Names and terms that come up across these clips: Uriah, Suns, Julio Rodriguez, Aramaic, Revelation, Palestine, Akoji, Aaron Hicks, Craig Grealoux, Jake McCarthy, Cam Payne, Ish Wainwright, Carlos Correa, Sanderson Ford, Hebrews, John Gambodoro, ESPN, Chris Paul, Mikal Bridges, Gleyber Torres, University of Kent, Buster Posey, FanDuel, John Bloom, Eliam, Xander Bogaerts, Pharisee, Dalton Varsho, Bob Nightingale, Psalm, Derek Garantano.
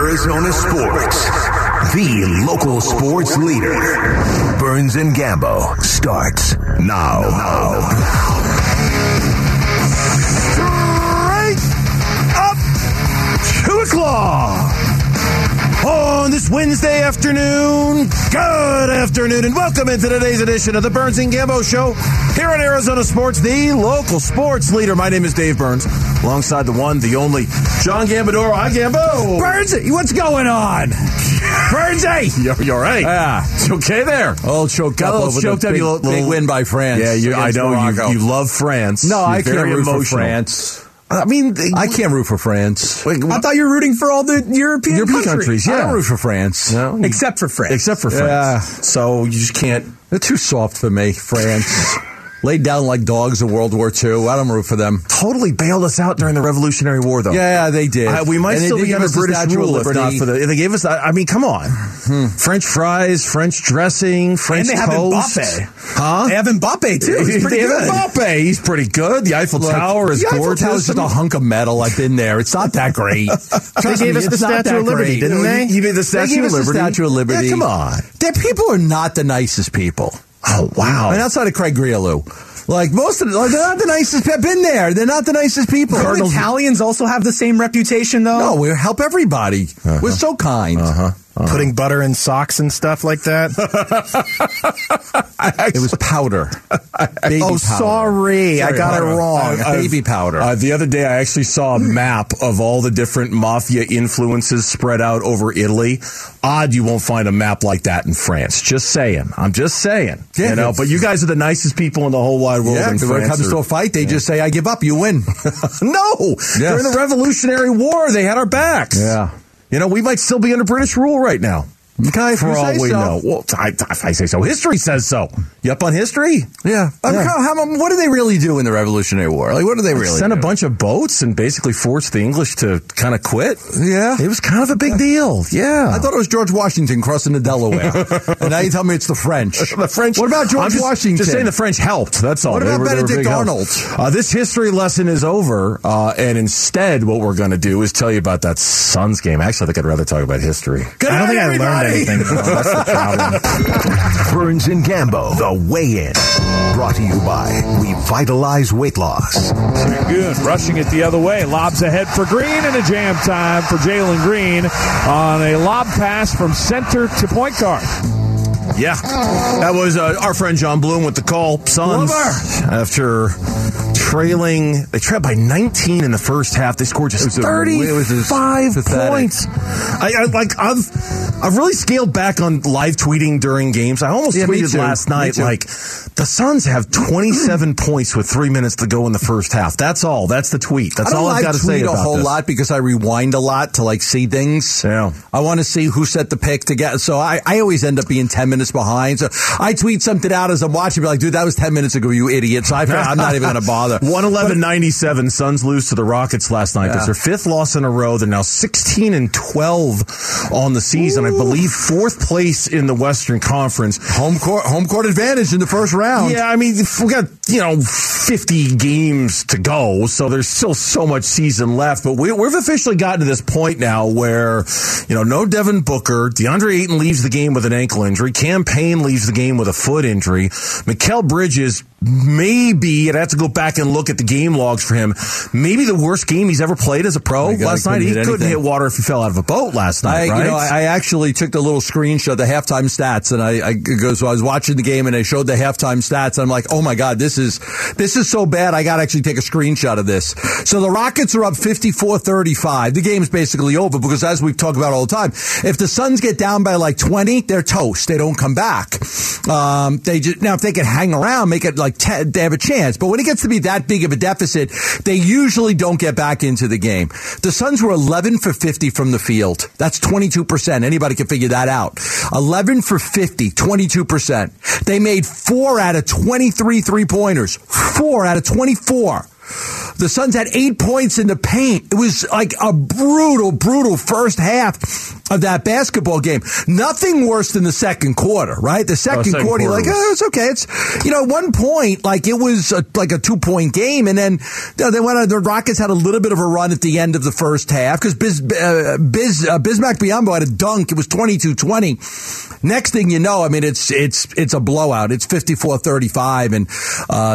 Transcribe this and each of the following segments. Arizona sports, the local sports leader. Burns and Gambo starts now. Straight up 2 o'clock on this Wednesday afternoon. Good afternoon and welcome into today's edition of the Burns and Gambo Show here on Arizona Sports, the local sports leader. My name is Dave Burns, alongside the one, the only, John Gambodoro. Hi, Gambo. Burns, what's going on? Burnsy! You're all right. Yeah. It's okay there. Choked up. Big win by France. Yeah, I know. You love France. No, I can't root for France. I mean, I can't root for France. Wait, I thought you were rooting for all the European countries. Yeah. I don't root for France. No. Except for France. Yeah. So you just can't. They're too soft for me, France. Laid down like dogs in World War II. I don't root for them. Totally bailed us out during the Revolutionary War, though. Yeah, they did. We might still be under British rule if not for the. They gave us. I mean, come on. French fries, French dressing, French toast. And they have Mbappe. Huh? They have Mbappe too. He's pretty good. Mbappe. He's pretty good. The Eiffel Tower is gorgeous. The Eiffel Tower is just a hunk of metal. I've been there. It's not that great. They gave us the Statue of Liberty, didn't they? You mean the Statue of Liberty? Statue of Liberty. Yeah, come on. Their people are not the nicest people. Oh, wow. And outside of Craig Grealoux. Like, most of them, they're not the nicest. I've been there. They're not the nicest people. The Italians also have the same reputation, though? No, we help everybody. Uh-huh. We're so kind. Uh-huh. Uh-huh. Putting butter in socks and stuff like that? It was powder. Baby powder. Sorry. I got it wrong. Baby powder. The other day, I actually saw a map of all the different mafia influences spread out over Italy. Odd you won't find a map like that in France. Just saying. I'm just saying. Yeah, you know, but you guys are the nicest people in the whole wide world. Yeah, when it comes to a fight, they just say, I give up, you win. No! Yes. During the Revolutionary War, they had our backs. Yeah. You know, we might still be under British rule right now. Okay, for all we know. Well, if I say so, history says so. You up on history? Yeah. What did they really do in the Revolutionary War? Like, what did they really do? Sent a bunch of boats and basically forced the English to kind of quit. Yeah. It was kind of a big deal. Yeah. I thought it was George Washington crossing the Delaware. And now you tell me it's the French. The French. What about Washington? Just saying the French helped. That's all. What about Benedict Arnold? This history lesson is over. And instead, what we're going to do is tell you about that Suns game. Actually, I think I'd rather talk about history. I don't think I learned anything. No, that's the problem. Burns and Gambo, the weigh-in, brought to you by Revitalize Weight Loss. Good, rushing it the other way, lobs ahead for Green, and a jam time for Jalen Green on a lob pass from center to point guard. Yeah, that was our friend John Bloom with the call. Suns, after trailing, they trailed by 19 in the first half. They scored just 35 points. I've really scaled back on live tweeting during games. I almost tweeted last night, like, the Suns have 27 points with 3 minutes to go in the first half. That's all. That's the tweet. That's all I've got to say about this. I don't live tweet a whole lot because I rewind a lot to, like, see things. Yeah. I want to see who set the pick to get. So I always end up being 10 minutes behind. So I tweet something out as I'm watching. Be like, dude, that was 10 minutes ago, you idiot. So I'm not even going to bother. 111-97, Suns lose to the Rockets last night. Yeah. That's their fifth loss in a row. They're now 16-12 on the season. Ooh. I believe fourth place in the Western Conference. Home court advantage in the first round. Yeah, I mean, we got 50 games to go, so there's still so much season left. But we've officially gotten to this point now where, no Devin Booker, DeAndre Ayton leaves the game with an ankle injury, Cam Payne leaves the game with a foot injury, Mikal Bridges. Maybe, I'd have to go back and look at the game logs for him, maybe the worst game he's ever played as a pro. Last night, he couldn't hit water if he fell out of a boat last night, right? I actually took the little screenshot, the halftime stats, and I was watching the game, and they showed the halftime stats, and I'm like, oh my God, this is so bad, I got to actually take a screenshot of this. So the Rockets are up 54-35. The game's basically over, because as we've talked about all the time, if the Suns get down by like 20, they're toast. They don't come back. Now, if they can hang around, make it like, they have a chance. But when it gets to be that big of a deficit, they usually don't get back into the game. The Suns were 11 for 50 from the field. That's 22%. Anybody can figure that out. 11 for 50, 22%. They made 4 out of 23 three-pointers. 4 out of 24. The Suns had 8 points in the paint. It was like a brutal, brutal first half. of that basketball game. Nothing worse than the second quarter, right? The second quarter, you're like, oh, it's okay. It's, you know, at one point, like, it was like a 2-point game. And then, you know, they went on, the Rockets had a little bit of a run at the end of the first half because Bismack Biyombo had a dunk. It was 22-20. Next thing you know, I mean, it's a blowout. It's 54-35. And,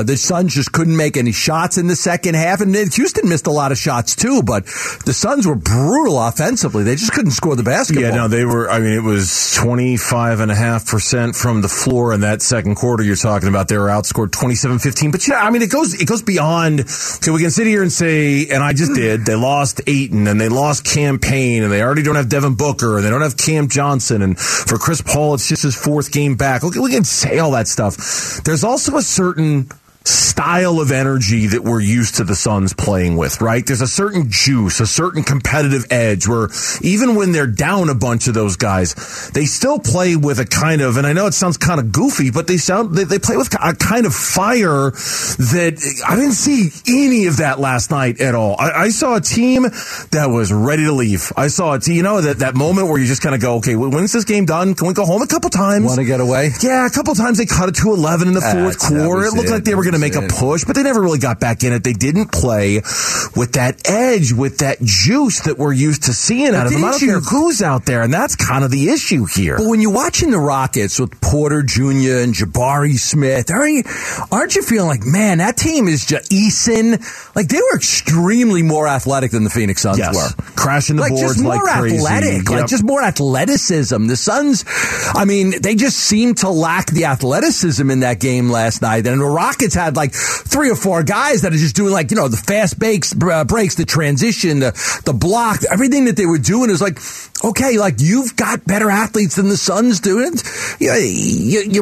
the Suns just couldn't make any shots in the second half. And Houston missed a lot of shots too, but the Suns were brutal offensively. They just couldn't score the basketball. Yeah, no, they were, I mean, it was 25.5% from the floor in that second quarter you're talking about. They were outscored 27-15. But, yeah, I mean, it goes beyond, okay, we can sit here and say, and I just did, they lost Ayton and they lost Cam Payne and they already don't have Devin Booker and they don't have Cam Johnson. And for Chris Paul, it's just his fourth game back. Look, we can say all that stuff. There's also a certain style of energy that we're used to the Suns playing with, right? There's a certain juice, a certain competitive edge where even when they're down a bunch of those guys, they still play with a kind of, and I know it sounds kind of goofy, but they play with a kind of fire that I didn't see any of that last night at all. I saw a team that was ready to leave. I saw a team, you know, that moment where you just kind of go, okay, when's this game done? Can we go home a couple times? Want to get away? Yeah, a couple times they cut it to 11 in the fourth quarter. It looked like they were going to make a push, but they never really got back in it. They didn't play with that edge, with that juice that we're used to seeing out of them. I don't care who's out there, and that's kind of the issue here. But when you're watching the Rockets with Porter Jr. and Jabari Smith, aren't you feeling like, man, that team is just Eason? Like, they were extremely more athletic than the Phoenix Suns were. Crashing the boards like crazy. Just more athleticism. The Suns, I mean, they just seemed to lack the athleticism in that game last night, and the Rockets had like three or four guys that are just doing, like, you know, the fast breaks, the transition, the block, everything that they were doing is like, okay, like, you've got better athletes than the Suns do. And,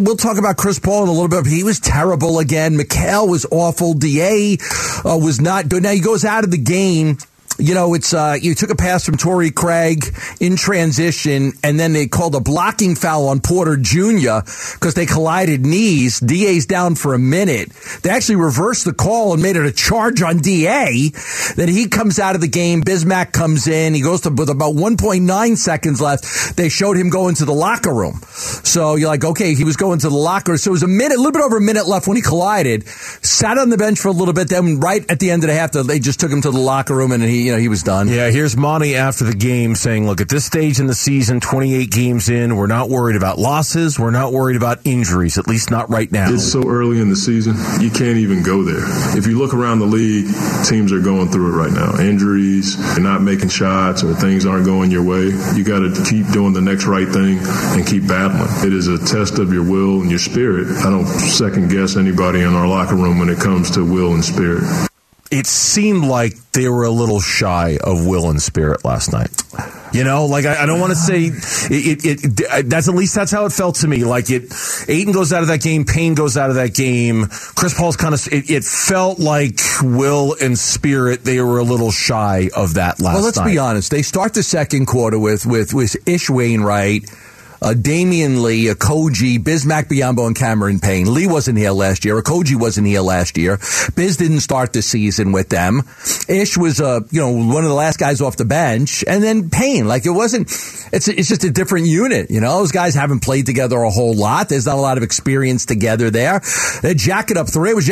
we'll talk about Chris Paul in a little bit. He was terrible again. Mikal was awful. DA was not good. Now he goes out of the game. You know, it's you took a pass from Torrey Craig in transition, and then they called a blocking foul on Porter Jr. because they collided knees. DA's down for a minute. They actually reversed the call and made it a charge on DA. Then he comes out of the game. Bismack comes in. He goes to with about 1.9 seconds left. They showed him going to the locker room. So you're like, okay, he was going to the locker. So it was a minute, a little bit over a minute left when he collided. Sat on the bench for a little bit. Then right at the end of the half, they just took him to the locker room, and he was done. Yeah, here's Monty after the game saying, look, at this stage in the season, 28 games in, we're not worried about losses. We're not worried about injuries, at least not right now. It's so early in the season, you can't even go there. If you look around the league, teams are going through it right now. Injuries, you're not making shots, or things aren't going your way. You got to keep doing the next right thing and keep battling. It is a test of your will and your spirit. I don't second-guess anybody in our locker room when it comes to will and spirit. It seemed like they were a little shy of will and spirit last night. You know, like, I don't want to say it. That's at least that's how it felt to me. Like, Ayton goes out of that game, Payne goes out of that game. Chris Paul's kind of. It felt like will and spirit. They were a little shy of that last night. Well, let's be honest. They start the second quarter with Ish Wainwright, Damian Lee, Akoji, Bismack Biyombo, and Cameron Payne. Lee wasn't here last year. Akoji wasn't here last year. Biz didn't start the season with them. Ish was, one of the last guys off the bench. And then Payne. Like, it's just a different unit. You know, those guys haven't played together a whole lot. There's not a lot of experience together there. They jacket up threes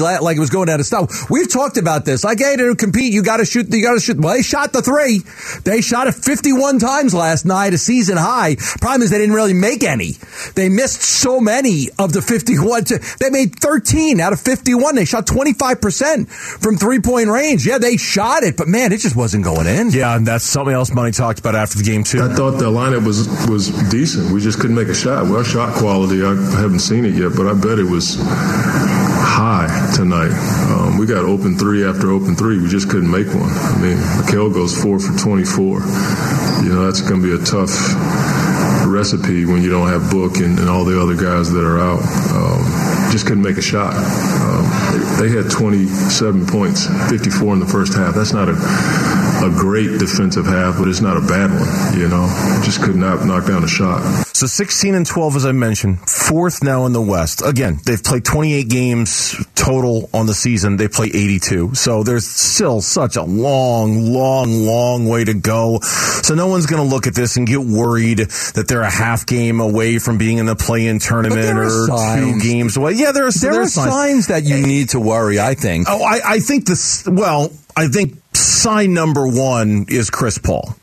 like it was going out of style. We've talked about this. Like, hey, to compete, you got to shoot. Well, they shot the three. They shot it 51 times last night, a season high. Probably is they didn't really make any. They missed so many of the 51. They made 13 out of 51. They shot 25% from three-point range. Yeah, they shot it, but, man, it just wasn't going in. Yeah, and that's something else Monty talked about after the game, too. I thought the lineup was decent. We just couldn't make a shot. Our shot quality, I haven't seen it yet, but I bet it was high tonight. We got open three after open three. We just couldn't make one. I mean, Mikal goes 4 for 24. You know, that's going to be a tough recipe when you don't have Book and all the other guys that are out. Just couldn't make a shot. They had 27 points, 54 in the first half. That's not a a great defensive half, but it's not a bad one, you know. Just could not knock down a shot. So 16-12, as I mentioned, fourth now in the West. Again, they've played 28 games total on the season. They play 82. So there's still such a long way to go. So no one's going to look at this and get worried that they're a half game away from being in the play-in tournament or signs. 2 games away. Yeah, there are signs that you need to worry, I think. Oh, I think sign number 1 is Chris Paul.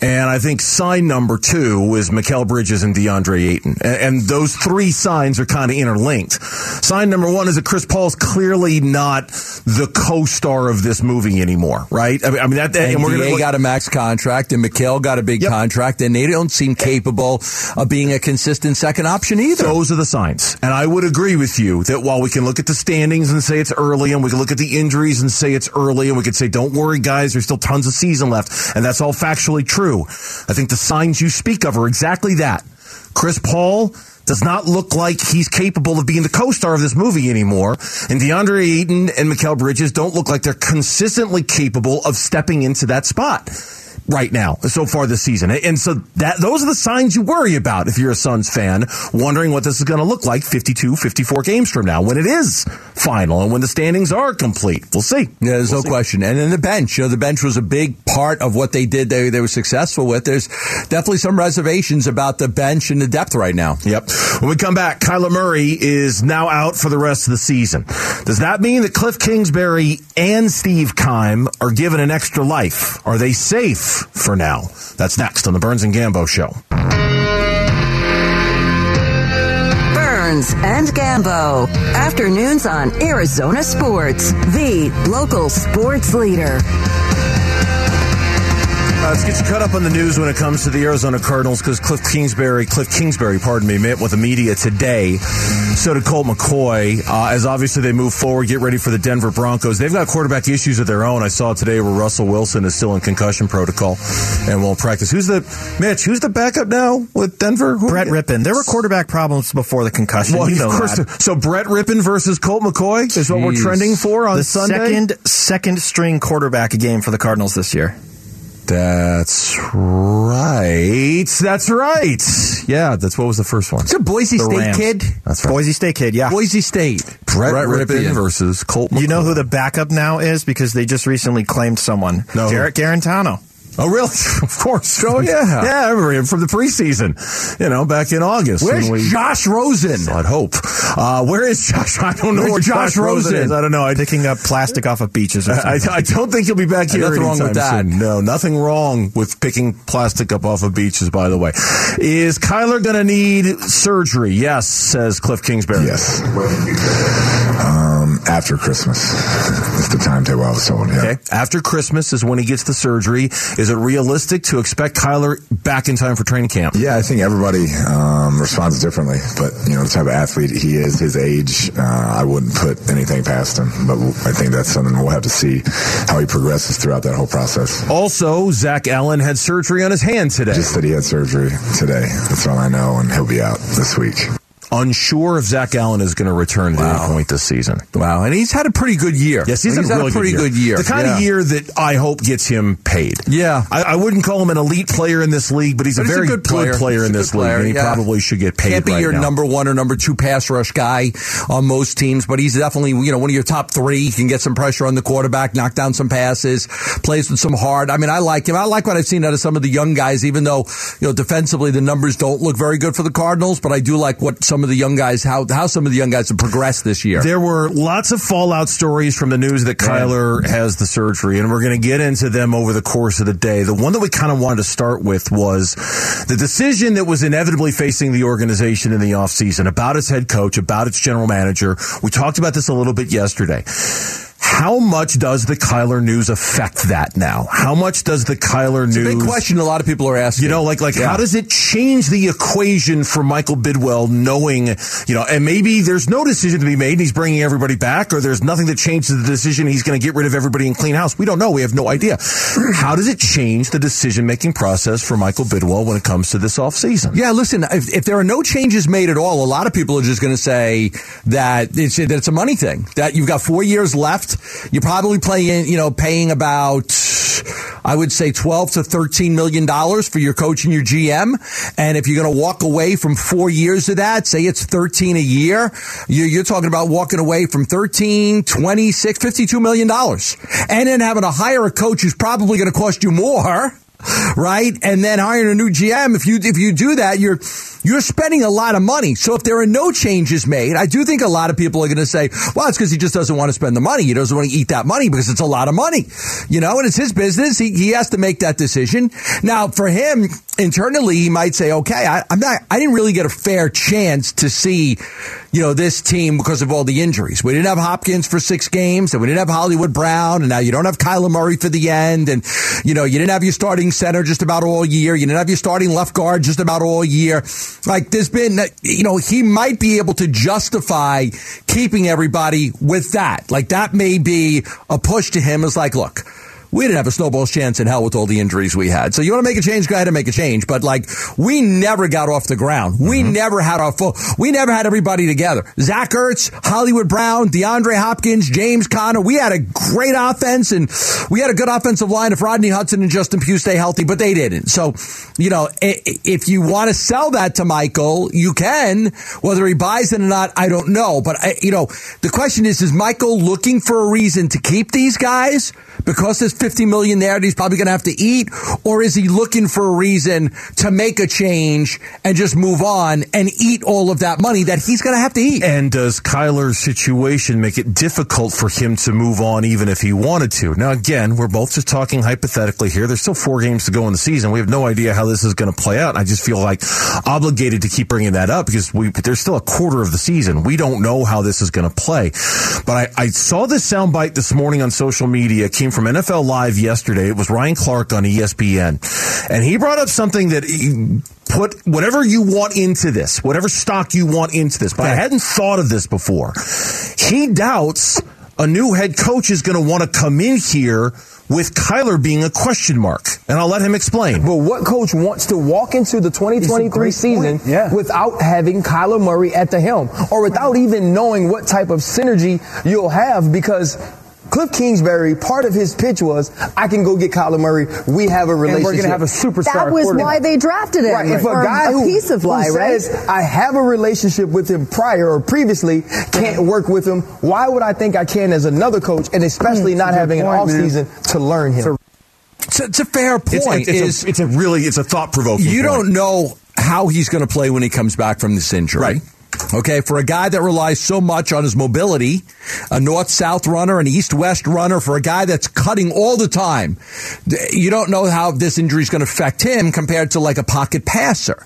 And I think sign number 2 is Mikal Bridges and DeAndre Ayton. And those 3 signs are kind of interlinked. Sign number 1 is that Chris Paul's clearly not the co-star of this movie anymore, right? I mean, they got a max contract, and Mikal got a big contract, and they don't seem capable of being a consistent second option either. Those are the signs. And I would agree with you that while we can look at the standings and say it's early, and we can look at the injuries and say it's early, and we can say, don't worry, guys, there's still tons of season left, and that's all factually true. I think the signs you speak of are exactly that. Chris Paul does not look like he's capable of being the co-star of this movie anymore. And DeAndre Ayton and Mikal Bridges don't look like they're consistently capable of stepping into that spot right now, so far this season. And so those are the signs you worry about if you're a Suns fan, wondering what this is going to look like 52, 54 games from now, when it is final and when the standings are complete. We'll see. Yeah, there's no question. And then the bench. You know, the bench was a big part of what they did they were successful with. There's definitely some reservations about the bench and the depth right now. Yep. When we come back, Kyler Murray is now out for the rest of the season. Does that mean that Kliff Kingsbury and Steve Keim are given an extra life? Are they safe for now? That's next on the Burns and Gambo Show. Burns and Gambo, afternoons on Arizona Sports, the local sports leader. Let's get you caught up on the news when it comes to the Arizona Cardinals, because Kliff Kingsbury met with the media today. So did Colt McCoy. As obviously they move forward, get ready for the Denver Broncos. They've got quarterback issues of their own. I saw today where Russell Wilson is still in concussion protocol and won't practice. Who's the backup now with Denver? Brett Rypien. There were quarterback problems before the concussion. Well, of course. So Brett Rypien versus Colt McCoy is what we're trending for on Sunday? The second string quarterback game for the Cardinals this year. That's right. Yeah, that's what was the first one. It's a Boise State Rams. Kid. That's right. Boise State kid, yeah. Boise State. Brett Rypien versus Colt McCoy. You know who the backup now is? Because they just recently claimed someone. No. Derek Garantano. Oh, really? Of course. Oh, yeah. Yeah, I remember him from the preseason, back in August. Where's Josh Rosen? I'd hope. Where is Josh? I don't know where Josh Rosen is. I don't know. I'm picking up plastic off of beaches. I don't think he'll be back here anytime soon. Nothing wrong with that. No, nothing wrong with picking plastic up off of beaches, by the way. Is Kyler going to need surgery? Yes, says Kliff Kingsbury. Yes. After Christmas. It's the timetable I was told, yeah. Okay. After Christmas is when he gets the surgery. Is it realistic to expect Kyler back in time for training camp? Yeah, I think everybody responds differently. But, the type of athlete he is, his age, I wouldn't put anything past him. But I think that's something we'll have to see how he progresses throughout that whole process. Also, Zach Allen had surgery on his hand today. Just that he had surgery today. That's all I know, and he'll be out this week. Unsure if Zach Allen is going to return to any point this season. Wow. And he's had a pretty good year. Yes, he's had a pretty good year. The kind of year that I hope gets him paid. Yeah. I wouldn't call him an elite player in this league, but he's a very good player in this league. And he probably should get paid. Can't be your number 1 or number 2 pass rush guy on most teams, but he's definitely, one of your top 3. He can get some pressure on the quarterback, knock down some passes, plays with some heart. I mean, I like him. I like what I've seen out of some of the young guys, even though, defensively the numbers don't look very good for the Cardinals, but I do like what some of the young guys have progressed this year. There were lots of fallout stories from the news that Kyler has the surgery, and we're going to get into them over the course of the day. The one that we kind of wanted to start with was the decision that was inevitably facing the organization in the offseason about its head coach, about its general manager. We talked about this a little bit yesterday. How much does the Kyler news affect that now? How much does the Kyler news... It's a big question a lot of people are asking. How does it change the equation for Michael Bidwell, knowing, and maybe there's no decision to be made and he's bringing everybody back, or there's nothing that changes the decision he's going to get rid of everybody and clean house. We don't know. We have no idea. How does it change the decision-making process for Michael Bidwell when it comes to this offseason? Yeah, listen, if there are no changes made at all, a lot of people are just going to say that it's a money thing, that you've got 4 years left. You're probably paying about, I would say, $12 to $13 million for your coach and your GM. And if you're going to walk away from 4 years of that, say it's 13 a year, you're talking about walking away from 13, 26, $52 million, and then having to hire a coach who's probably going to cost you more. Right? And then hiring a new GM. If you do that, you're spending a lot of money. So if there are no changes made, I do think a lot of people are going to say, well, it's because he just doesn't want to spend the money. He doesn't want to eat that money because it's a lot of money. You know, and it's his business. He has to make that decision. Now, for him, internally, he might say, okay, I didn't really get a fair chance to see, this team because of all the injuries. We didn't have Hopkins for 6 games, and we didn't have Hollywood Brown, and now you don't have Kyler Murray for the end, and, you didn't have your starting center just about all year. You didn't have your starting left guard just about all year. Like, there's been, he might be able to justify keeping everybody with that. Like, that may be a push to him is like, look, we didn't have a snowball's chance in hell with all the injuries we had. So you want to make a change? Go ahead and make a change. But we never got off the ground. We never had we never had everybody together. Zach Ertz, Hollywood Brown, DeAndre Hopkins, James Conner. We had a great offense, and we had a good offensive line if Rodney Hudson and Justin Pugh stay healthy, but they didn't. So, if you want to sell that to Michael, you can. Whether he buys it or not, I don't know. But, the question is Michael looking for a reason to keep these guys because there's $50 million there that he's probably going to have to eat, or is he looking for a reason to make a change and just move on and eat all of that money that he's going to have to eat? And does Kyler's situation make it difficult for him to move on even if he wanted to? Now, again, we're both just talking hypothetically here. There's still 4 games to go in the season. We have no idea how this is going to play out. I just feel obligated to keep bringing that up because there's still a quarter of the season. We don't know how this is going to play. But I saw this soundbite this morning on social media. It came from NFL Live yesterday. It was Ryan Clark on ESPN, and he brought up something that put whatever you want into this, whatever stock you want into this. But I hadn't thought of this before. He doubts a new head coach is going to want to come in here with Kyler being a question mark, and I'll let him explain. Well, what coach wants to walk into the 2023 season without having Kyler Murray at the helm, or without even knowing what type of synergy you'll have? Because Kliff Kingsbury, part of his pitch was, I can go get Kyler Murray. We have a relationship. And we're going to have a superstar. That was why they drafted him. Right. If a guy who says, I have a relationship with him prior or previously, can't work with him, why would I think I can as another coach, and especially not having an offseason to learn him? It's a fair point. It's a thought-provoking point. You don't know how he's going to play when he comes back from this injury. Right. Okay, for a guy that relies so much on his mobility, a north-south runner, an east-west runner, for a guy that's cutting all the time, you don't know how this injury is going to affect him compared to a pocket passer.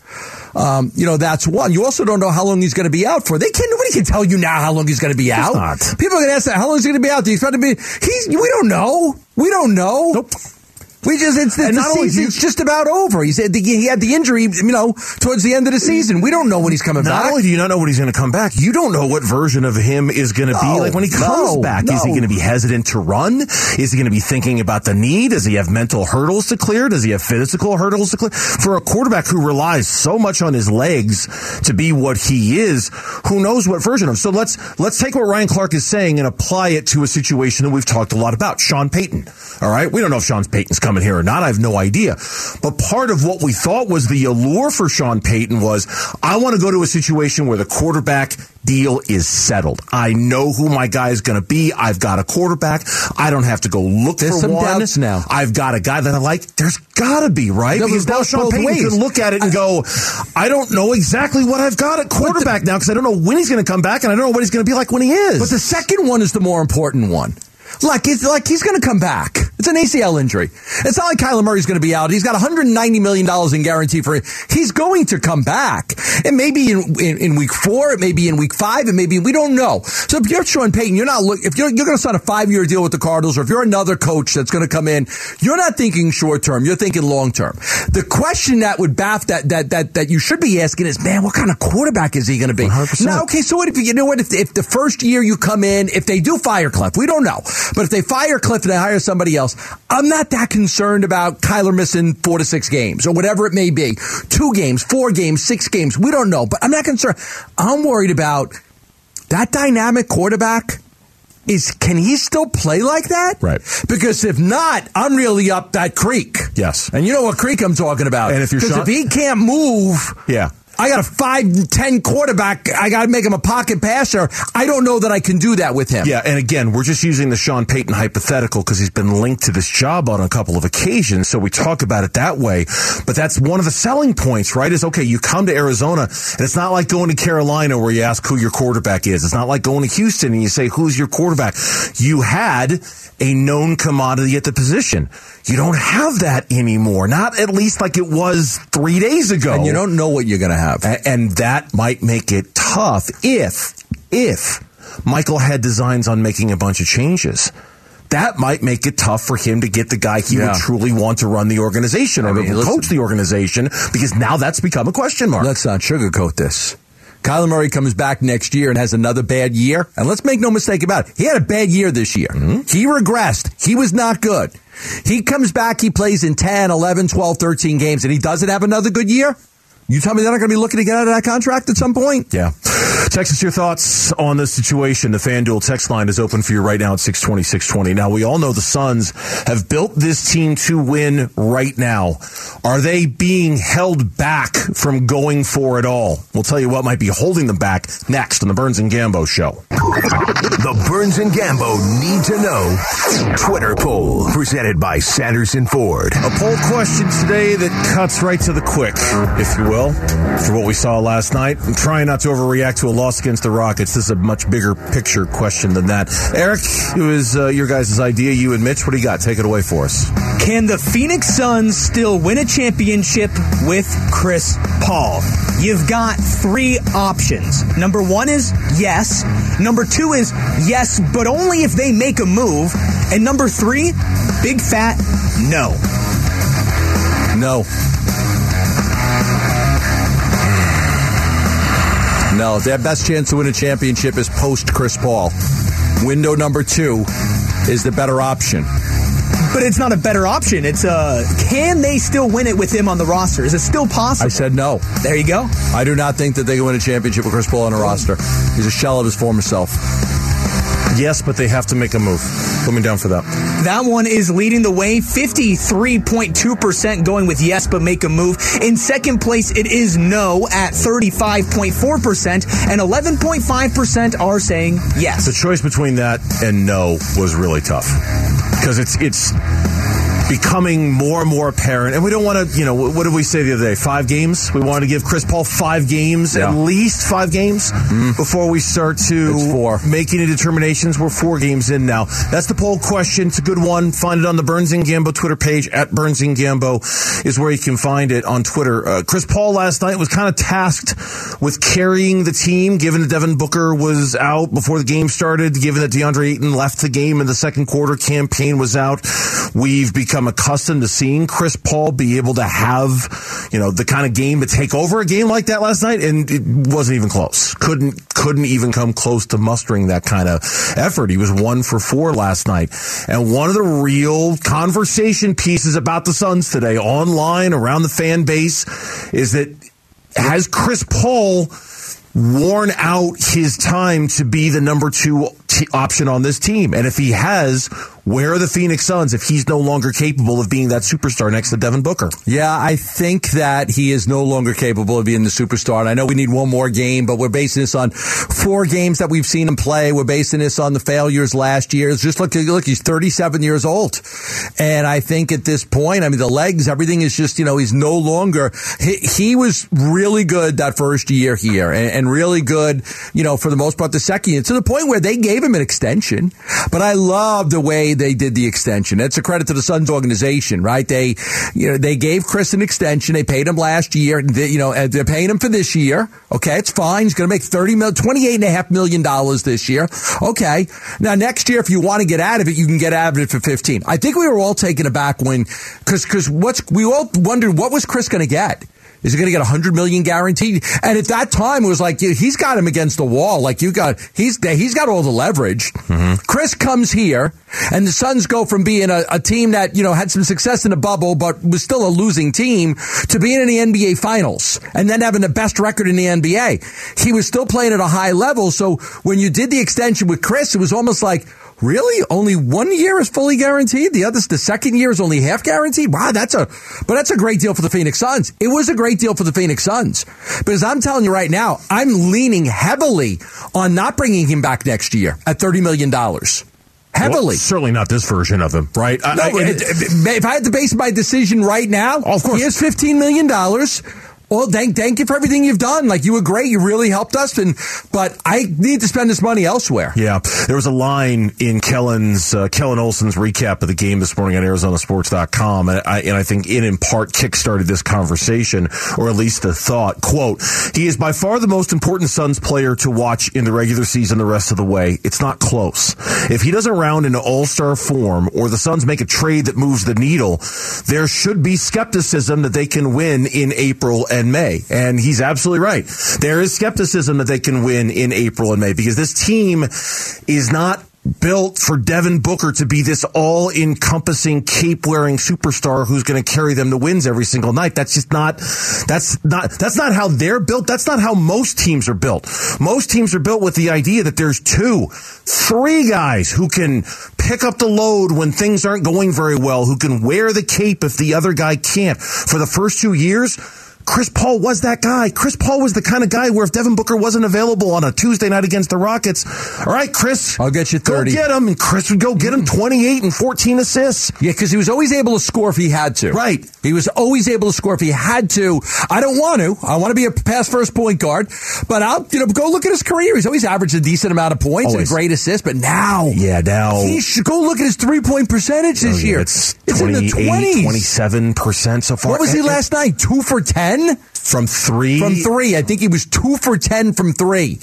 That's one. You also don't know how long he's going to be out for. Nobody can tell you now how long he's going to be out. People are going to ask that. How long is he going to be out? Do you expect to be? We don't know. We don't know. Nope. It's just about over. He had the injury, towards the end of the season. We don't know when he's coming back. Not only do you not know when he's going to come back, you don't know what version of him is going to be. Like when he comes back, is he going to be hesitant to run? Is he going to be thinking about the knee? Does he have mental hurdles to clear? Does he have physical hurdles to clear? For a quarterback who relies so much on his legs to be what he is, who knows what version of him? So let's take what Ryan Clark is saying and apply it to a situation that we've talked a lot about. Sean Payton. All right, we don't know if Sean Payton's coming here or not. I have no idea. But part of what we thought was the allure for Sean Payton was, I want to go to a situation where the quarterback deal is settled. I know who my guy is going to be. I've got a quarterback. I don't have to go look for one. Doubts now. I've got a guy that I like. There's got to be, right? Because now Sean Payton can look at it and go, I don't know exactly what I've got at quarterback now because I don't know when he's going to come back and I don't know what he's going to be like when he is. But the second one is the more important one. Like he's going to come back. It's an ACL injury. It's not like Kyler Murray's going to be out. He's got $190 million in guarantee for it. He's going to come back. It may be in week 4. It may be in week 5. It may be, we don't know. So if you're Sean Payton, you're going to sign a 5-year deal with the Cardinals, or if you're another coach that's going to come in, you're not thinking short term. You're thinking long term. The question that would baff that you should be asking is, man, what kind of quarterback is he going to be? 100%. Now, okay, so what if if the first year you come in, if they do fire Kliff, we don't know. But if they fire Kliff and they hire somebody else, I'm not that concerned about Kyler missing 4 to 6 games or whatever it may be. 2 games, 4 games, 6 games. We don't know. But I'm not concerned. I'm worried about that dynamic quarterback is can he still play like that? Right. Because if not, I'm really up that creek. Yes. And you know what creek I'm talking about. And if you're Because if he can't move, yeah. I got a 5'10" quarterback. I got to make him a pocket passer. I don't know that I can do that with him. Yeah, and again, we're just using the Sean Payton hypothetical because he's been linked to this job on a couple of occasions, so we talk about it that way. But that's one of the selling points, right? Is, okay, you come to Arizona, and it's not like going to Carolina where you ask who your quarterback is. It's not like going to Houston and you say, who's your quarterback? You had a known commodity at the position. You don't have that anymore. Not at least like it was 3 days ago. And you don't know what you're going to have. And that might make it tough if Michael had designs on making a bunch of changes. That might make it tough for him to get the guy he would truly want to run the organization or coach the organization, because now that's become a question mark. Let's not sugarcoat this. Kyler Murray comes back next year and has another bad year. And let's make no mistake about it. He had a bad year this year. Mm-hmm. He regressed. He was not good. He comes back, he plays in 10, 11, 12, 13 games, and he doesn't have another good year? You tell me they're not going to be looking to get out of that contract at some point? Yeah. Text us your thoughts on this situation. The FanDuel text line is open for you right now at 620-620. Now, we all know the Suns have built this team to win right now. Are they being held back from going for it all? We'll tell you what might be holding them back next on the Burns and Gambo Show. The Burns and Gambo Need to Know Twitter poll, presented by Sanderson Ford. A poll question today that cuts right to the quick, if you will. For what we saw last night, I'm trying not to overreact to a loss against the Rockets. This is a much bigger picture question than that. Eric, it was your guys' idea, you and Mitch. What do you got? Take it away for us. Can the Phoenix Suns still win a championship with Chris Paul? You've got three options. Number one is yes. Number two is yes, but only if they make a move. And number three, big fat no. No. No, their best chance to win a championship is post-Chris Paul. Window number two is the better option. But it's not a better option. It's can they still win it with him on the roster? Is it still possible? I said no. There you go. I do not think that they can win a championship with Chris Paul on a roster. He's a shell of his former self. Yes, but they have to make a move. Put me down for that. That one is leading the way. 53.2% going with yes, but make a move. In second place, it is no at 35.4%, and 11.5% are saying yes. The choice between that and no was really tough, because it's becoming more and more apparent. And we don't want to, what did we say the other day? 5 games? We wanted to give Chris Paul 5 games, at least 5 games, before we start to make any determinations. We're 4 games in now. That's the poll question. It's a good one. Find it on the Burns and Gambo Twitter page. At Burns and Gambo is where you can find it on Twitter. Chris Paul last night was kind of tasked with carrying the team, given that Devin Booker was out before the game started, given that DeAndre Ayton left the game in the second quarter, Cam Payne was out. We've become accustomed to seeing Chris Paul be able to have, the kind of game to take over a game like that last night, and it wasn't even close. Couldn't even come close to mustering that kind of effort. He was 1 for 4 last night. And one of the real conversation pieces about the Suns today, online, around the fan base, is that has Chris Paul worn out his time to be the number 2 option on this team? And if he has, where are the Phoenix Suns if he's no longer capable of being that superstar next to Devin Booker? Yeah, I think that he is no longer capable of being the superstar. And I know we need one more game, but we're basing this on 4 games that we've seen him play. We're basing this on the failures last year. It's just look, he's 37 years old. And I think at this point, I mean, the legs, everything is just, he's no longer. He was really good that first year here and really good, for the most part, the second year, to the point where they gave him an extension. But I love the way they did the extension. That's a credit to the Suns organization, right? They, they gave Chris an extension. They paid him last year. And they're paying him for this year. Okay, it's fine. He's going to make $28.5 million this year. Okay, now next year, if you want to get out of it, you can get out of it for 15. I think we were all taken aback when, because we all wondered what was Chris going to get. Is he going to get $100 million guaranteed? And at that time, it was like, he's got him against the wall. Like, he's got all the leverage. Mm-hmm. Chris comes here, and the Suns go from being a team that, you know, had some success in the bubble, but was still a losing team, to being in the NBA Finals, and then having the best record in the NBA. He was still playing at a high level, so when you did the extension with Chris, it was almost like, really? Only 1 year is fully guaranteed? The second year is only half guaranteed? Wow, that's a great deal for the Phoenix Suns. It was a great deal for the Phoenix Suns. Because I'm telling you right now, I'm leaning heavily on not bringing him back next year at $30 million. Heavily. Well, certainly not this version of him, right? No, if I had to base my decision right now, oh, of course. Here's $15 million. Well, thank you for everything you've done. Like, you were great. You really helped us. But I need to spend this money elsewhere. Yeah. There was a line in Kellen Olson's recap of the game this morning on ArizonaSports.com. And I think it in part kickstarted this conversation, or at least the thought. Quote, "He is by far the most important Suns player to watch in the regular season the rest of the way. It's not close. If he doesn't round into all-star form, or the Suns make a trade that moves the needle, there should be skepticism that they can win in April and May." And he's absolutely right. There is skepticism that they can win in April and May, because this team is not built for Devin Booker to be this all-encompassing, cape-wearing superstar who's going to carry them to wins every single night. That's not how they're built. That's not how most teams are built. Most teams are built with the idea that there's 2-3 guys who can pick up the load when things aren't going very well, who can wear the cape if the other guy can't. For the first 2 years, Chris Paul was that guy. Chris Paul was the kind of guy where if Devin Booker wasn't available on a Tuesday night against the Rockets, all right, Chris, I'll get you 30. Go get him. And Chris would go get him 28 and 14 assists. Yeah, because he was always able to score if he had to. Right. He was always able to score if he had to. I don't want to. I want to be a pass-first point guard. But I'll go look at his career. He's always averaged a decent amount of points and great assists. But now, he should go look at his three-point percentage this year. It's in the 20s. 27% so far. What was he last night? 2 for 10? From three. I think he was 2 for 10 from three.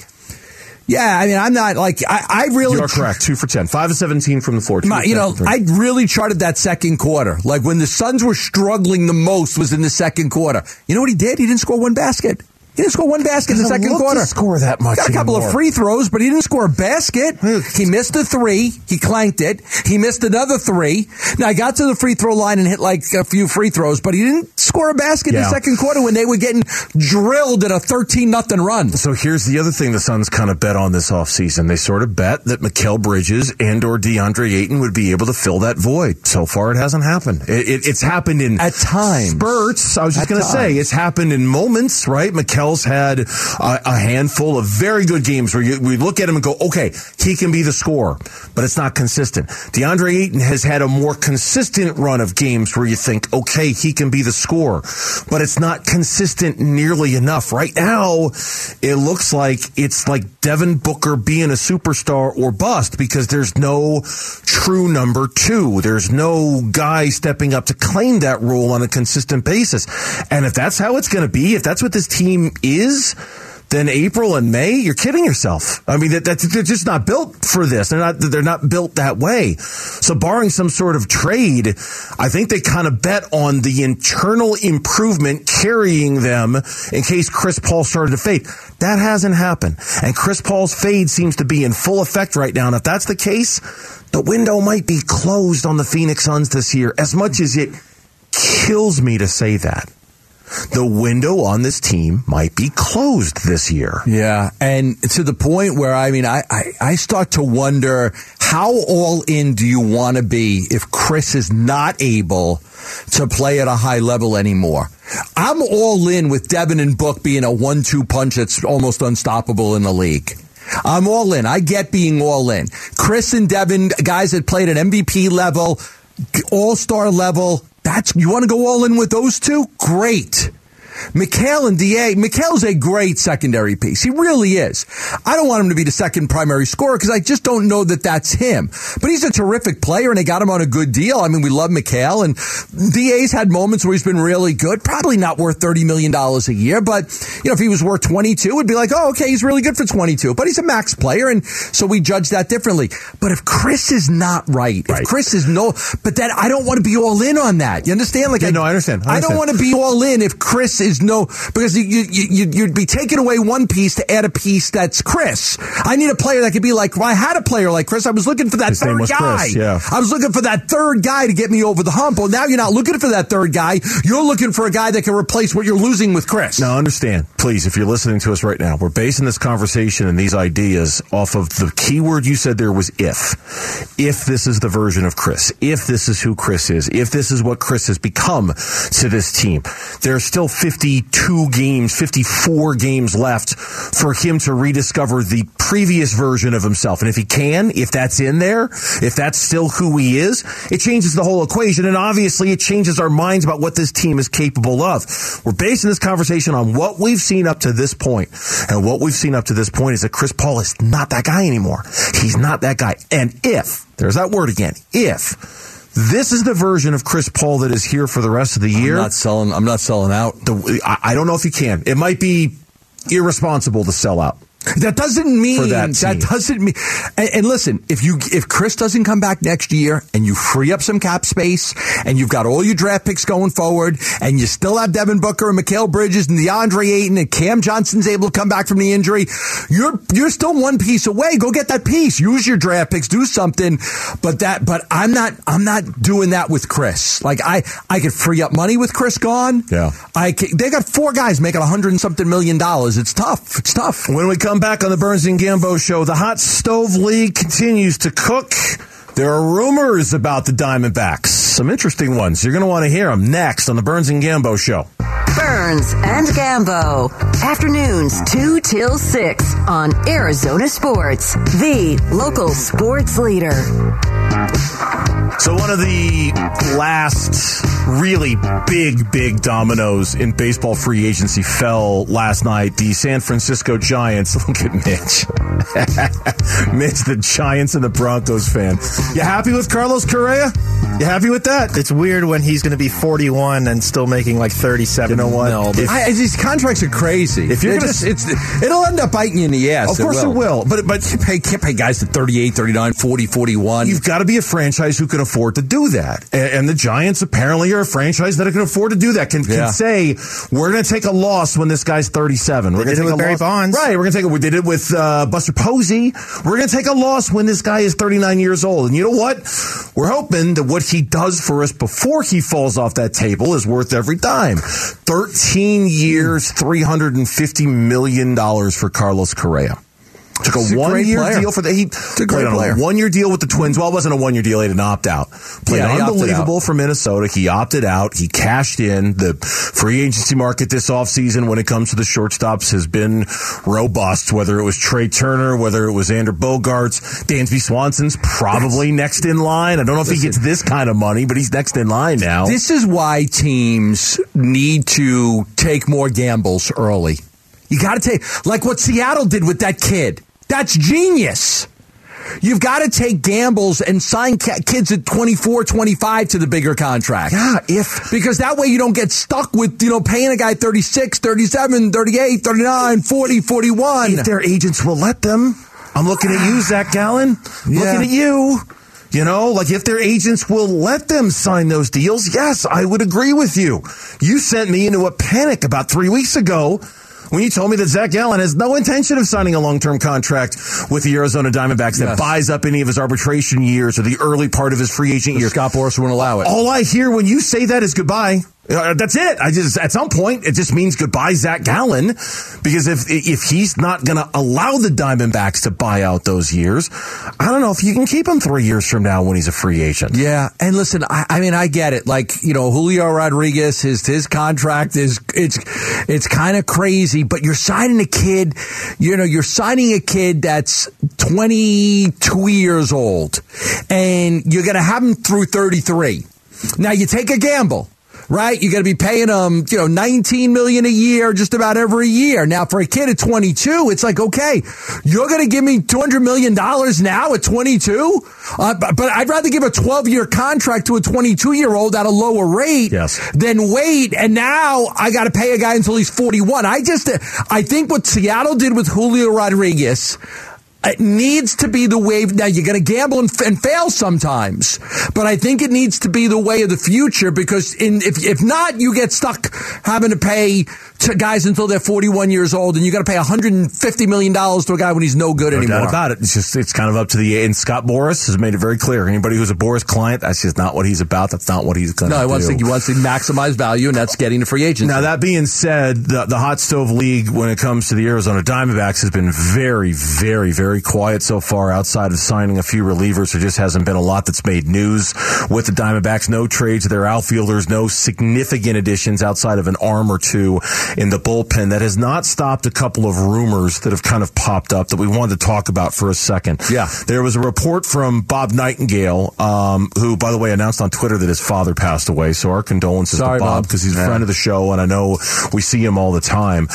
Yeah, I mean, I'm not like I really. You are correct. 2 for 10, 5 of 17 from the floor. I really charted that second quarter. Like when the Suns were struggling the most was in the second quarter. You know what he did? He didn't score one basket. He didn't score one basket in the second quarter. Didn't score that much. Got a couple of free throws, but he didn't score a basket. He missed a three. He clanked it. He missed another three. Now, I got to the free throw line and hit like a few free throws, but he didn't score a basket in the second quarter when they were getting drilled at a 13-0 run. So here's the other thing the Suns kind of bet on this offseason. They sort of bet that Mikal Bridges and or DeAndre Ayton would be able to fill that void. So far, it hasn't happened. It's happened in at times. Spurts. I was just going to say, it's happened in moments, right? Mikal had a handful of very good games where we look at him and go, okay, he can be the scorer, but it's not consistent. DeAndre Ayton has had a more consistent run of games where you think, okay, he can be the scorer, but it's not consistent nearly enough. Right now, it looks like it's like Devin Booker being a superstar or bust, because there's no true number two. There's no guy stepping up to claim that role on a consistent basis. And if that's how it's going to be, if that's what this team is, then April and May, you're kidding yourself. I mean, they're just not built for this. They're not built that way. So barring some sort of trade, I think they kind of bet on the internal improvement carrying them in case Chris Paul started to fade. That hasn't happened. And Chris Paul's fade seems to be in full effect right now. And if that's the case, the window might be closed on the Phoenix Suns this year, as much as it kills me to say that. The window on this team might be closed this year. Yeah, and to the point where, I mean, I start to wonder, how all in do you want to be if Chris is not able to play at a high level anymore? I'm all in with Devin and Book being a 1-2 punch that's almost unstoppable in the league. I'm all in. I get being all in. Chris and Devin, guys that played at MVP level, all-star level. You want to go all in with those two? Great. Mikal and DA. Mikal's a great secondary piece. He really is. I don't want him to be the second primary scorer because I just don't know that that's him. But he's a terrific player, and they got him on a good deal. I mean, we love Mikal, and DA's had moments where he's been really good. Probably not worth $30 million a year, but if he was worth $22, it'd be like, oh, okay, he's really good for $22. But he's a max player, and so we judge that differently. But if Chris is not right. If Chris is but then I don't want to be all in on that. You understand? I understand. I don't want to be all in if Chris is there's no, because you'd be taking away one piece to add a piece that's Chris. I need a player that could be like, well, I had a player like Chris. I was looking for that His third guy. Chris, yeah. I was looking for that third guy to get me over the hump. Well, now you're not looking for that third guy. You're looking for a guy that can replace what you're losing with Chris. Now, understand, please, if you're listening to us right now, we're basing this conversation and these ideas off of the key word you said there was if. If this is the version of Chris. If this is who Chris is. If this is what Chris has become to this team. There's still 52 games, 54 games left for him to rediscover the previous version of himself. And if he can, if that's in there, if that's still who he is, it changes the whole equation. And obviously it changes our minds about what this team is capable of. We're basing this conversation on what we've seen up to this point. And what we've seen up to this point is that Chris Paul is not that guy anymore. He's not that guy. And if, there's that word again, if this is the version of Chris Paul that is here for the rest of the year, I'm not selling out. I don't know if he can. It might be irresponsible to sell out. That doesn't mean. And listen, if Chris doesn't come back next year and you free up some cap space and you've got all your draft picks going forward and you still have Devin Booker and Mikal Bridges and DeAndre Ayton and Cam Johnson's able to come back from the injury, you're still one piece away. Go get that piece. Use your draft picks. Do something. But I'm not doing that with Chris. Like I could free up money with Chris gone. Yeah. They got four guys making $100 and something million. It's tough. It's tough. When we come back on the Burns and Gambo show, the hot stove league continues to cook. There are rumors about the Diamondbacks, some interesting ones. You're going to want to hear them next on the Burns and Gambo show. Burns and Gambo, afternoons 2 till 6 on Arizona Sports, the local sports leader. So one of the last really big dominoes in baseball free agency fell last night. The San Francisco Giants, look at Mitch. Mitch, the Giants and the Broncos fan. You happy with Carlos Correa? You happy with that? It's weird when he's going to be 41 and still making like 37. You know what? No, these contracts are crazy. If you're it'll end up biting you in the ass. Of course it will. But you can't pay guys to 38, 39, 40, 41. You've got to be a franchise who can afford to do that. And the Giants apparently are a franchise that can afford to do that, can say, we're going to take a loss when this guy's 37. We're going to take a Barry Bonds. Right. We did it with Buster Posey. We're going to take a loss when this guy is 39 years old. And you know what? We're hoping that what he does for us before he falls off that table is worth every dime. 13 years, $350 million for Carlos Correa. Took a one-year deal for that. He played on a one-year deal with the Twins. Well, it wasn't a one-year deal. He had an opt-out. Played unbelievable for Minnesota. He opted out. He cashed in. The free agency market this offseason when it comes to the shortstops has been robust, whether it was Trey Turner, whether it was Xander Bogaerts. Dansby Swanson's probably next in line. I don't know if he gets this kind of money, but he's next in line now. This is why teams need to take more gambles early. You got to take, like what Seattle did with that kid. That's genius. You've got to take gambles and sign kids at 24, 25 to the bigger contract. Yeah, because that way you don't get stuck with, paying a guy 36, 37, 38, 39, 40, 41. If their agents will let them. I'm looking at you, Zac Gallen. Yeah. Looking at you. If their agents will let them sign those deals, yes, I would agree with you. You sent me into a panic about 3 weeks ago when you told me that Zac Allen has no intention of signing a long-term contract with the Arizona Diamondbacks that buys up any of his arbitration years or the early part of his free agent year. Scott Boras won't allow it. All I hear when you say that is goodbye. That's it. At some point, it just means goodbye Zac Gallen, because if he's not going to allow the Diamondbacks to buy out those years, I don't know if you can keep him 3 years from now when he's a free agent. Yeah, and listen, I mean, I get it. Like, Julio Rodriguez, his contract is it's kind of crazy, but you're signing a kid, you're signing a kid that's 22 years old, and you're going to have him through 33. Now, you take a gamble. Right? You're going to be paying them, $19 million a year just about every year. Now, for a kid at 22, it's like, okay, you're going to give me $200 million now at 22? But I'd rather give a 12-year contract to a 22-year-old at a lower rate than wait. And now I got to pay a guy until he's 41. I think what Seattle did with Julio Rodriguez, It needs to be the way. Now, you're going to gamble and fail sometimes, but I think it needs to be the way of the future, because if not, you get stuck having to pay to guys until they're 41 years old, and you got to pay $150 million to a guy when he's no good anymore. No doubt about it. It's just, it's kind of up to the, and Scott Boras has made it very clear. Anybody who's a Boras client, that's just not what he's about. That's not what he's going to do. No, he wants to maximize value, and that's getting a free agent. Now, that being said, the hot stove league when it comes to the Arizona Diamondbacks has been very, very, very quiet so far outside of signing a few relievers. There just hasn't been a lot that's made news with the Diamondbacks. No trades to their outfielders, no significant additions outside of an arm or two in the bullpen. That has not stopped a couple of rumors that have kind of popped up that we wanted to talk about for a second. Yeah. There was a report from Bob Nightingale, who, by the way, announced on Twitter that his father passed away. So our condolences to Bob, because he's a friend of the show, and I know we see him all the time.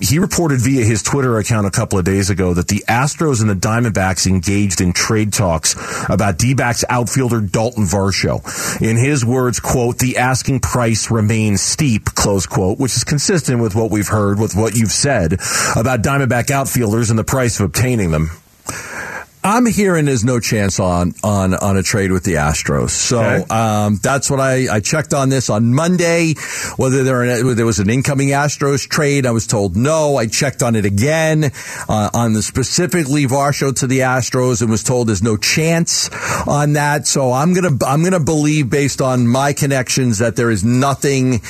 He reported via his Twitter account a couple of days ago that the Astros and the Diamondbacks engaged in trade talks about D-backs outfielder Dalton Varsho. In his words, quote, "The asking price remains steep," close quote, which is consistent with what we've heard, with what you've said about Diamondback outfielders and the price of obtaining them. I'm hearing there's no chance on a trade with the Astros. So that's what I checked on this on Monday, whether there was an incoming Astros trade. I was told no. I checked on it again on the specifically Varsho to the Astros, and was told there's no chance on that. So I'm gonna believe, based on my connections, that there is nothing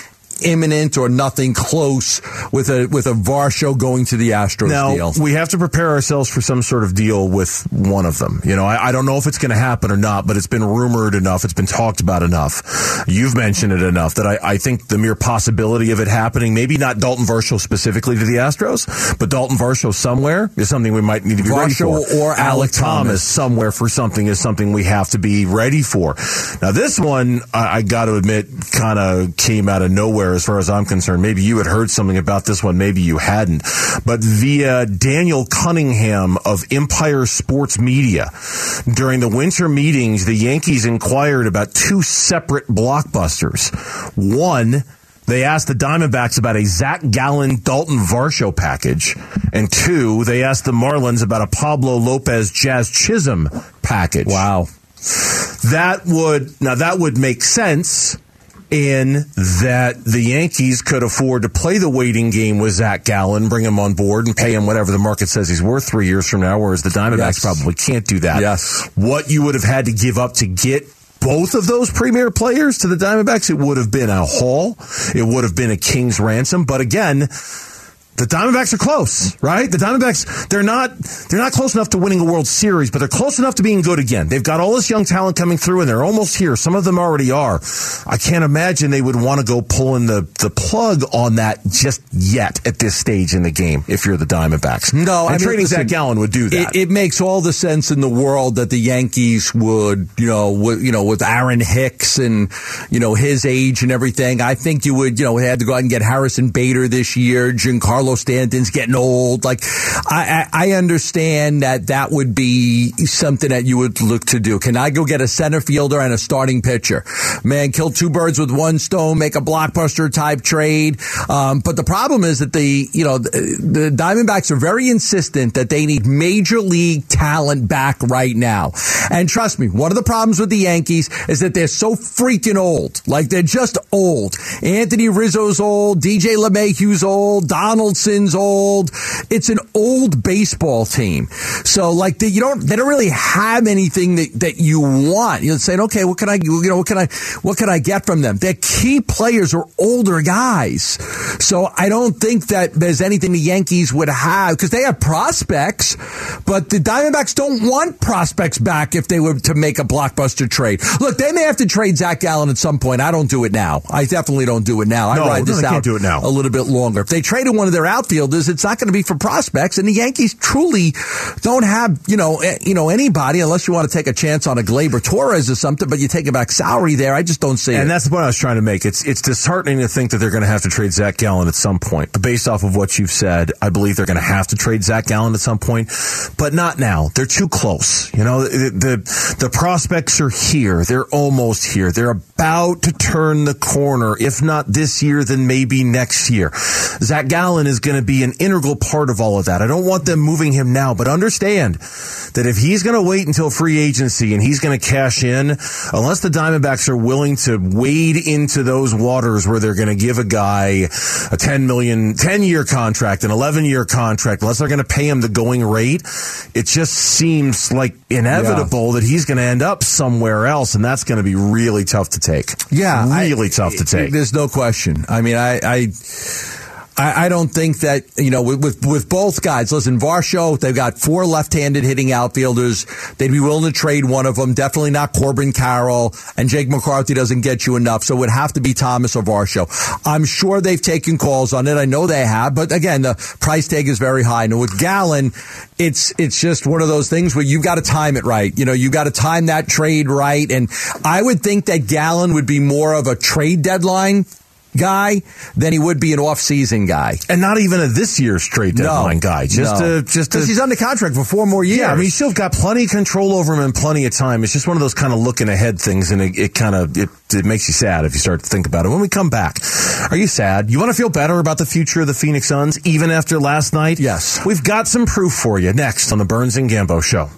imminent or nothing close with a Varsho going to the Astros deal. Now, we have to prepare ourselves for some sort of deal with one of them. You know, I don't know if it's going to happen or not, but it's been rumored enough, it's been talked about enough, you've mentioned it enough, that I think the mere possibility of it happening, maybe not Dalton Varsho specifically to the Astros, but Dalton Varsho somewhere is something we might need to be ready for. Or Alec Thomas somewhere for something is something we have to be ready for. Now, this one, I got to admit, kind of came out of nowhere as far as I'm concerned. Maybe you had heard something about this one, maybe you hadn't. But via Daniel Cunningham of Empire Sports Media, during the winter meetings, the Yankees inquired about two separate blockbusters. One, they asked the Diamondbacks about a Zac Gallen Dalton Varsho package. And two, they asked the Marlins about a Pablo Lopez Jazz Chisholm package. Wow. That would make sense, in that the Yankees could afford to play the waiting game with Zac Gallen, bring him on board, and pay him whatever the market says he's worth 3 years from now, whereas the Diamondbacks probably can't do that. Yes. What you would have had to give up to get both of those premier players to the Diamondbacks, it would have been a haul. It would have been a king's ransom. But again, the Diamondbacks are close, right? The Diamondbacks, they're not close enough to winning a World Series, but they're close enough to being good again. They've got all this young talent coming through, and they're almost here. Some of them already are. I can't imagine they would want to go pulling the plug on that just yet at this stage in the game if you're the Diamondbacks. No, I mean, trading Zac Gallen would do that. It makes all the sense in the world that the Yankees would, with Aaron Hicks and, his age and everything. I think you would, had to go out and get Harrison Bader this year, Giancarlo Stanton's getting old. Like, I understand that would be something that you would look to do. Can I go get a center fielder and a starting pitcher? Man, kill two birds with one stone, make a blockbuster type trade. But the problem is that the Diamondbacks are very insistent that they need major league talent back right now. And trust me, one of the problems with the Yankees is that they're so freaking old. Like, they're just old. Anthony Rizzo's old, DJ LeMahieu's old, Donaldson's old. It's an old baseball team. So, like, they don't really have anything that you want. You're saying, okay, what can I get from them? Their key players are older guys. So I don't think that there's anything the Yankees would have, because they have prospects, but the Diamondbacks don't want prospects back if they were to make a blockbuster trade. Look, they may have to trade Zac Gallen at some point. I don't do it now. I definitely don't do it now. I ride this out a little bit longer. If they traded one of their outfielders, it's not going to be for prospects, and the Yankees truly don't have anybody, unless you want to take a chance on a Gleyber Torres or something, but you take it back salary there. I just don't see it. And that's the point I was trying to make. It's disheartening to think that they're going to have to trade Zac Gallen at some point. But based off of what you've said, I believe they're going to have to trade Zac Gallen at some point, but not now. They're too close. The prospects are here. They're almost here. They're about to turn the corner. If not this year, then maybe next year. Zac Gallen is going to be an integral part of all of that. I don't want them moving him now, but understand that if he's going to wait until free agency and he's going to cash in, unless the Diamondbacks are willing to wade into those waters where they're going to give a guy a $10 million, 10-year contract, an 11-year contract, unless they're going to pay him the going rate, it just seems like inevitable that he's going to end up somewhere else, and that's going to be really tough to take. Yeah. Really tough to take. There's no question. I mean, I don't think that, you know, with both guys, listen, Varsho, they've got four left-handed hitting outfielders. They'd be willing to trade one of them. Definitely not Corbin Carroll. And Jake McCarthy doesn't get you enough. So it would have to be Thomas or Varsho. I'm sure they've taken calls on it. I know they have. But again, the price tag is very high. And with Gallen, it's just one of those things where you've got to time it right. You know, you've got to time that trade right. And I would think that Gallen would be more of a trade deadline guy than he would be an off-season guy, and not even a this year's trade deadline guy. Just because he's under contract for 4 more years. Yeah, I mean, he's still got plenty of control over him and plenty of time. It's just one of those kind of looking ahead things, and it makes you sad if you start to think about it. When we come back, are you sad? You want to feel better about the future of the Phoenix Suns even after last night? Yes, we've got some proof for you next on the Burns and Gambo Show.